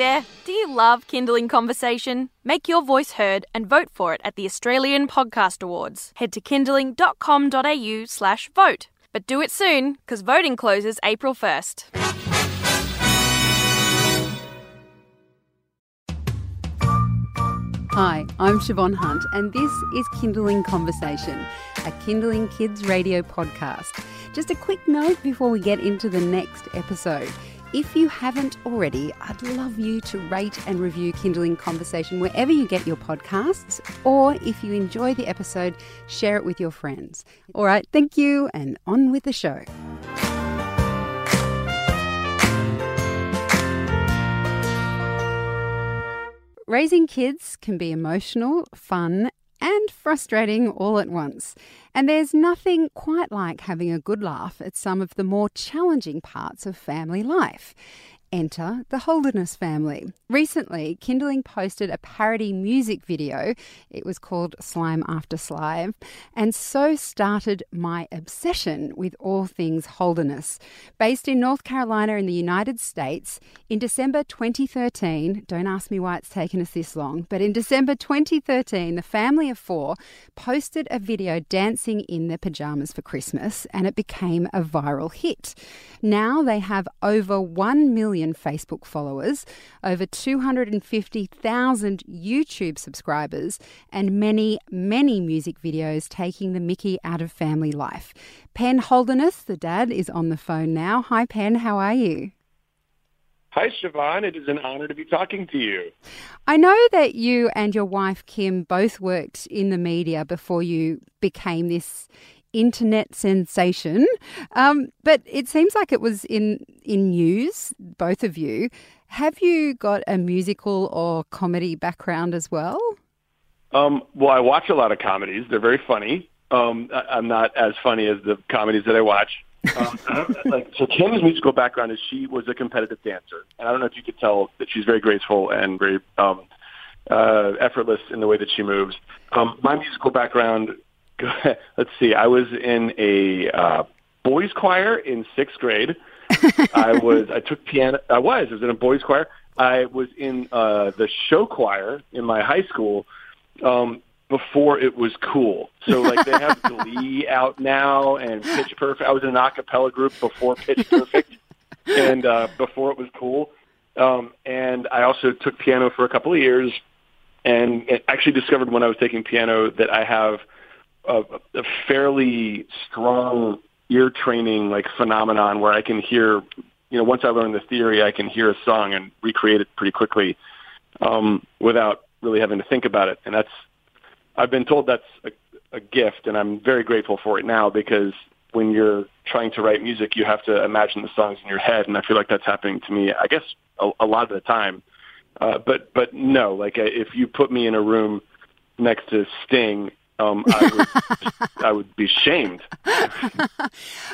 there. Do you love Kindling Conversation? Make your voice heard and vote for it at the Australian Podcast Awards. Head to kindling.com.au/vote. But do it soon, because voting closes April 1st. Hi, I'm Siobhan Hunt, and this is Kindling Conversation, a Kindling Kids radio podcast. Just a quick note before we get into the next episode. If you haven't already, I'd love you to rate and review Kindling Conversation wherever you get your podcasts, or if you enjoy the episode, share it with your friends. All right, thank you, and on with the show. Raising kids can be emotional, fun and frustrating all at once. And there's nothing quite like having a good laugh at some of the more challenging parts of family life. Enter the Holderness family. Recently, Kindling posted a parody music video. It was called Slime After Slime, and so started my obsession with all things Holderness. Based in North Carolina in the United States, in December 2013, don't ask me why it's taken us this long, but in December 2013, the family of four posted a video dancing in their pajamas for Christmas, and it became a viral hit. Now they have over 1 million Facebook followers, over 250,000 YouTube subscribers, and many, many music videos taking the mickey out of family life. Penn Holderness, the dad, is on the phone now. Hi, Penn. How are you? Hi, Siobhan. It is an honor to be talking to you. I know that you and your wife, Kim, both worked in the media before you became this internet sensation, but it seems like it was in news, both of you. Have you got a musical or comedy background as well? Well, I watch a lot of comedies. They're very funny. I'm not as funny as the comedies that I watch. So Kim's musical background is she was a competitive dancer. And I don't know if you could tell that she's very graceful and very effortless in the way that she moves. My musical background... Let's see. I was in a boys' choir in sixth grade. I was in a boys' choir. I was in the show choir in my high school before it was cool. So, like, they have Glee out now and Pitch Perfect. I was in an a cappella group before Pitch Perfect and before it was cool. And I also took piano for a couple of years, and actually discovered when I was taking piano that I have a fairly strong ear training like phenomenon where I can hear, once I learn the theory, I can hear a song and recreate it pretty quickly without really having to think about it. And I've been told that's a gift, and I'm very grateful for it now, because when you're trying to write music, you have to imagine the songs in your head. And I feel like that's happening to me, I guess, a lot of the time. But no, like if you put me in a room next to Sting, I would be shamed.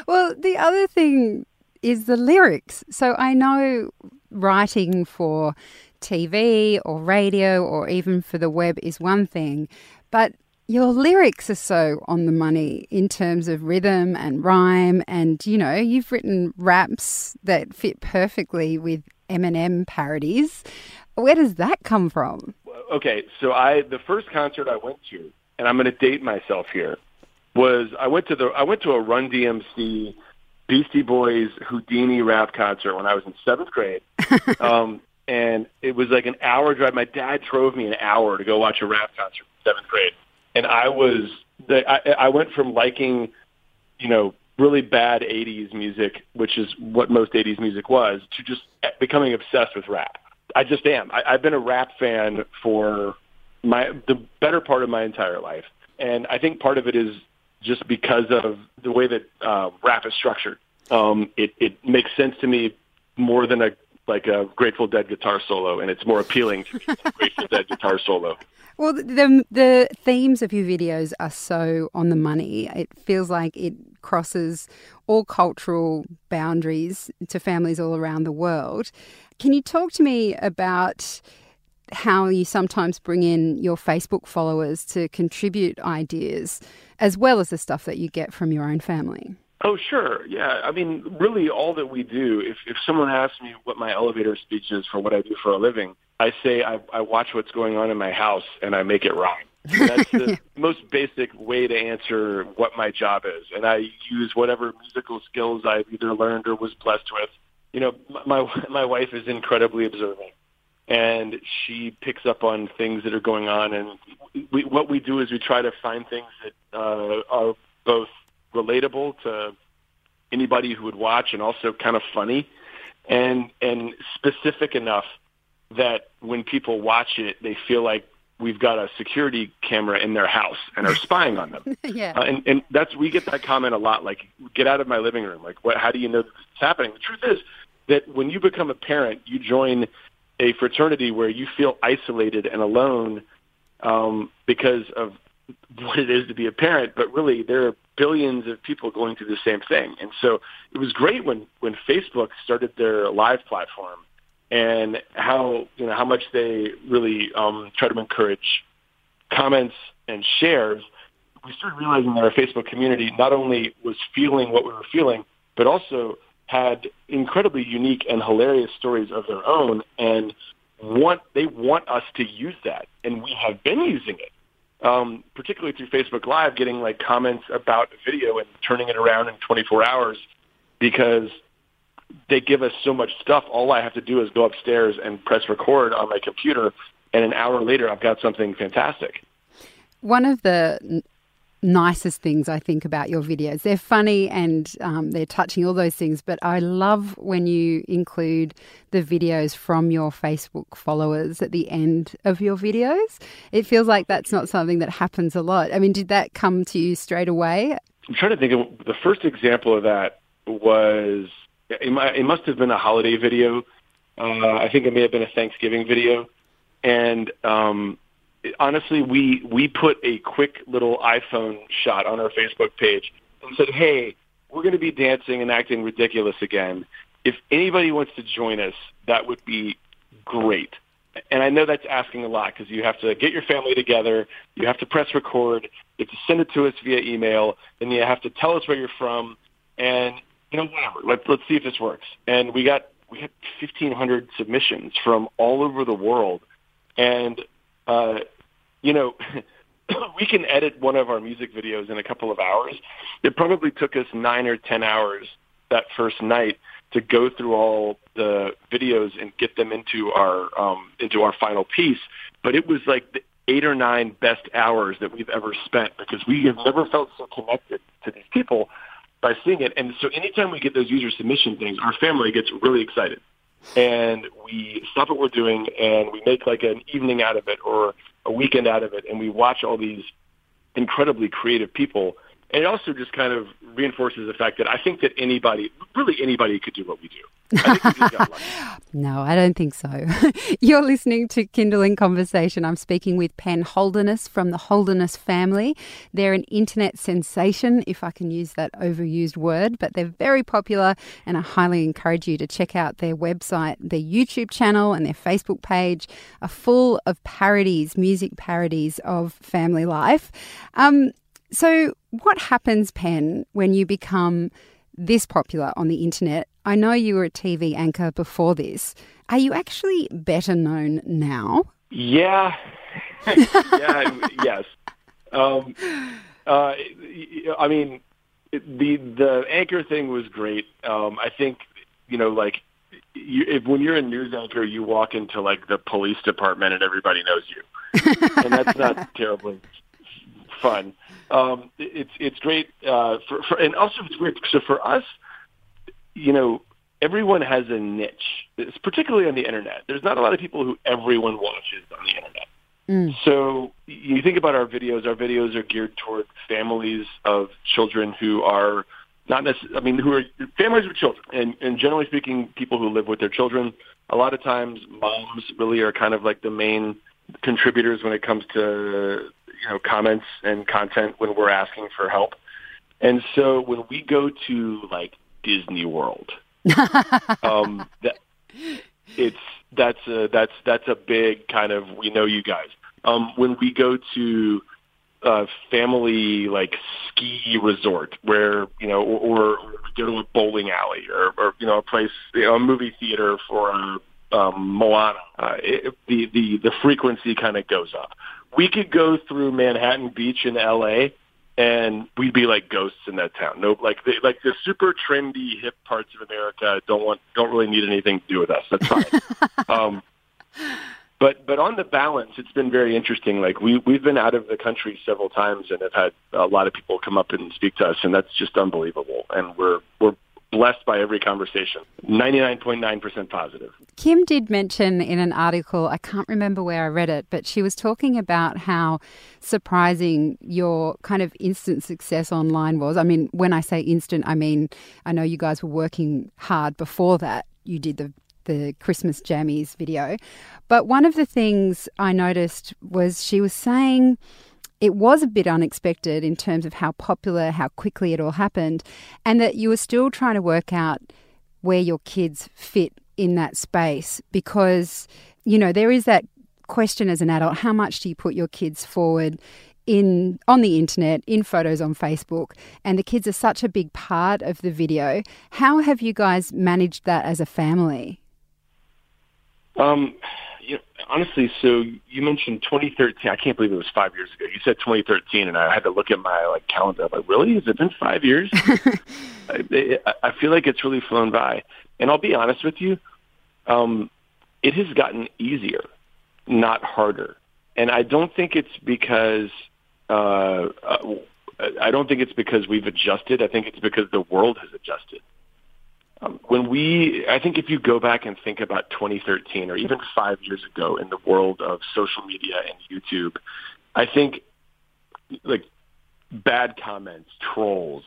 Well, the other thing is the lyrics. So I know writing for TV or radio or even for the web is one thing, but your lyrics are so on the money in terms of rhythm and rhyme. And, you've written raps that fit perfectly with Eminem parodies. Where does that come from? Okay, so the first concert I went to, and I'm going to date myself here, was I went to a Run DMC, Beastie Boys, Houdini rap concert when I was in seventh grade, and it was like an hour drive. My dad drove me an hour to go watch a rap concert in seventh grade, and I went from liking, really bad '80s music, which is what most '80s music was, to just becoming obsessed with rap. I just am. I've been a rap fan for the better part of my entire life. And I think part of it is just because of the way that rap is structured. It makes sense to me more than a Grateful Dead guitar solo, and it's more appealing to me than a Grateful Dead guitar solo. Well, the themes of your videos are so on the money. It feels like it crosses all cultural boundaries to families all around the world. Can you talk to me about how you sometimes bring in your Facebook followers to contribute ideas as well as the stuff that you get from your own family? Oh, sure. Yeah. I mean, really all that we do, if someone asks me what my elevator speech is for what I do for a living, I say I watch what's going on in my house and I make it rhyme. That's the most basic way to answer what my job is. And I use whatever musical skills I've either learned or was blessed with. You know, my wife is incredibly observant, and she picks up on things that are going on. And what we do is we try to find things that are both relatable to anybody who would watch and also kind of funny and specific enough that when people watch it, they feel like we've got a security camera in their house and are spying on them. Yeah. And that's, we get that comment a lot, like, get out of my living room. Like, what, how do you know this is happening? The truth is that when you become a parent, you join a fraternity where you feel isolated and alone because of what it is to be a parent, but really there are billions of people going through the same thing. And so it was great when Facebook started their live platform and how much they really try to encourage comments and shares. We started realizing that our Facebook community not only was feeling what we were feeling, but also had incredibly unique and hilarious stories of their own, and they want us to use that, and we have been using it. Particularly through Facebook Live, getting like comments about a video and turning it around in 24 hours because they give us so much stuff. All I have to do is go upstairs and press record on my computer, and an hour later I've got something fantastic. One of the nicest things I think about your videos, they're funny and they're touching, all those things, but I love when you include the videos from your Facebook followers at the end of your videos. It feels like that's not something that happens a lot. I mean, did that come to you straight away? I'm trying to think of the first example of that. Was it must have been a holiday video. I think it may have been a Thanksgiving video, and honestly, we put a quick little iPhone shot on our Facebook page and said, hey, we're going to be dancing and acting ridiculous again. If anybody wants to join us, that would be great. And I know that's asking a lot because you have to get your family together, you have to press record, you have to send it to us via email, then you have to tell us where you're from, and, you know, whatever. Let's see if this works. And we got 1,500 submissions from all over the world, and you know, we can edit one of our music videos in a couple of hours. It probably took us 9 or 10 hours that first night to go through all the videos and get them into our final piece. But it was like the 8 or 9 best hours that we've ever spent because we have never felt so connected to these people by seeing it. And so anytime we get those user submission things, our family gets really excited. And we stop what we're doing and we make like an evening out of it or a weekend out of it, and we watch all these incredibly creative people. And it also just kind of reinforces the fact that I think that anybody could do what we do. I think we just got lucky. No, I don't think so. You're listening to Kindling Conversation. I'm speaking with Penn Holderness from the Holderness family. They're an internet sensation, if I can use that overused word, but they're very popular, and I highly encourage you to check out their website, their YouTube channel, and their Facebook page are full of parodies, music parodies of family life. So what happens, Penn, when you become this popular on the internet? I know you were a TV anchor before this. Are you actually better known now? Yeah. Yes. I mean, the anchor thing was great. I think, you know, like when you're a news anchor, you walk into like the police department and everybody knows you. And that's not terribly fun. It's great. And also it's weird. So for us, you know, everyone has a niche. It's particularly on the internet. There's not a lot of people who everyone watches on the internet. Mm. So you think about our videos are geared toward families of children who are not necessarily, I mean, who are families with children. And generally speaking, people who live with their children, a lot of times moms really are kind of like the main contributors when it comes to, you know, comments and content when we're asking for help. And so when we go to like Disney World, that's a big kind of, we know you guys. When we go to family like ski resort where, you know, or go to a bowling alley or you know, a place, you know, a movie theater for Moana, the frequency kind of goes up. We could go through Manhattan Beach in LA and we'd be like ghosts in that town. No, like the super trendy hip parts of America don't really need anything to do with us. That's fine. But on the balance, it's been very interesting. Like we've been out of the country several times and have had a lot of people come up and speak to us, and that's just unbelievable. And we're blessed by every conversation. 99.9% positive. Kim did mention in an article, I can't remember where I read it, but she was talking about how surprising your kind of instant success online was. I mean, when I say instant, I mean, I know you guys were working hard before that. You did the Christmas jammies video. But one of the things I noticed was she was saying it was a bit unexpected in terms of how popular, how quickly it all happened, and that you were still trying to work out where your kids fit in that space because, you know, there is that question as an adult, how much do you put your kids forward on the internet, in photos on Facebook, and the kids are such a big part of the video. How have you guys managed that as a family? You know, honestly, so you mentioned 2013. I can't believe it was 5 years ago. You said 2013, and I had to look at my like calendar. I'm like, really? Has it been 5 years? I feel like it's really flown by. And I'll be honest with you, it has gotten easier, not harder. And I don't think it's because we've adjusted. I think it's because the world has adjusted. I think if you go back and think about 2013 or even 5 years ago in the world of social media and YouTube, I think like bad comments, trolls,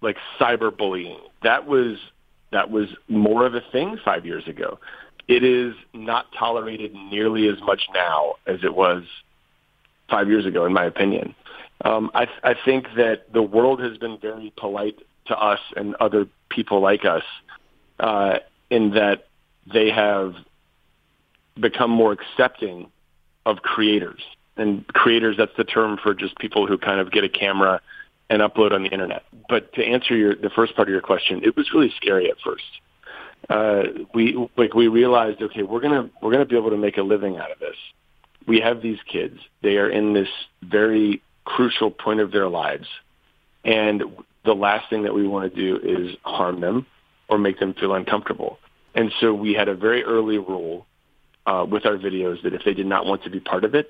like cyberbullying, that was more of a thing 5 years ago. It is not tolerated nearly as much now as it was 5 years ago, in my opinion. I think that the world has been very polite to us and other people like us in that they have become more accepting of creators. And creators, that's the term for just people who kind of get a camera and upload on the internet. But to answer the first part of your question, it was really scary at first. We realized, okay, we're gonna be able to make a living out of this. We have these kids; they are in this very crucial point of their lives, and the last thing that we want to do is harm them or make them feel uncomfortable. And so we had a very early rule with our videos that if they did not want to be part of it,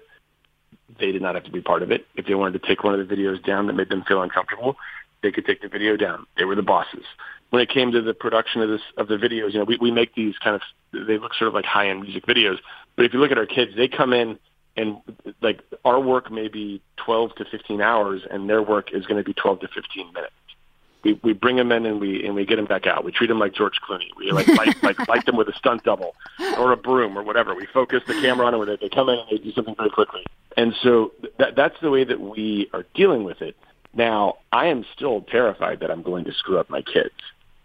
they did not have to be part of it. If they wanted to take one of the videos down that made them feel uncomfortable, they could take the video down. They were the bosses. When it came to the production of the videos, you know, we make these kind of, they look sort of like high-end music videos. But if you look at our kids, they come in and like our work may be 12 to 15 hours and their work is going to be 12 to 15 minutes. We bring them in and we get them back out. We treat them like George Clooney. We light them with a stunt double or a broom or whatever. We focus the camera on them and they come in and they do something very quickly. And so that's the way that we are dealing with it. Now, I am still terrified that I'm going to screw up my kids.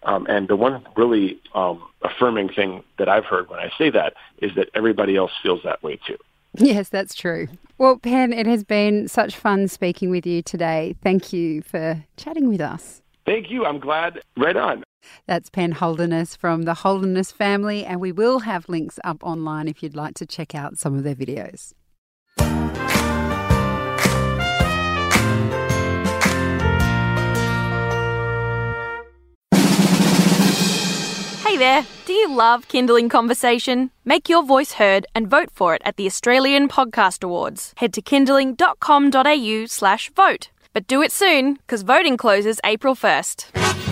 And the one really affirming thing that I've heard when I say that is that everybody else feels that way too. Yes, that's true. Well, Penn, it has been such fun speaking with you today. Thank you for chatting with us. Thank you. I'm glad. Right on. That's Penn Holderness from the Holderness family, and we will have links up online if you'd like to check out some of their videos. Hey there, do you love Kindling Conversation? Make your voice heard and vote for it at the Australian Podcast Awards. Head to kindling.com.au/vote. But do it soon, because voting closes April 1st.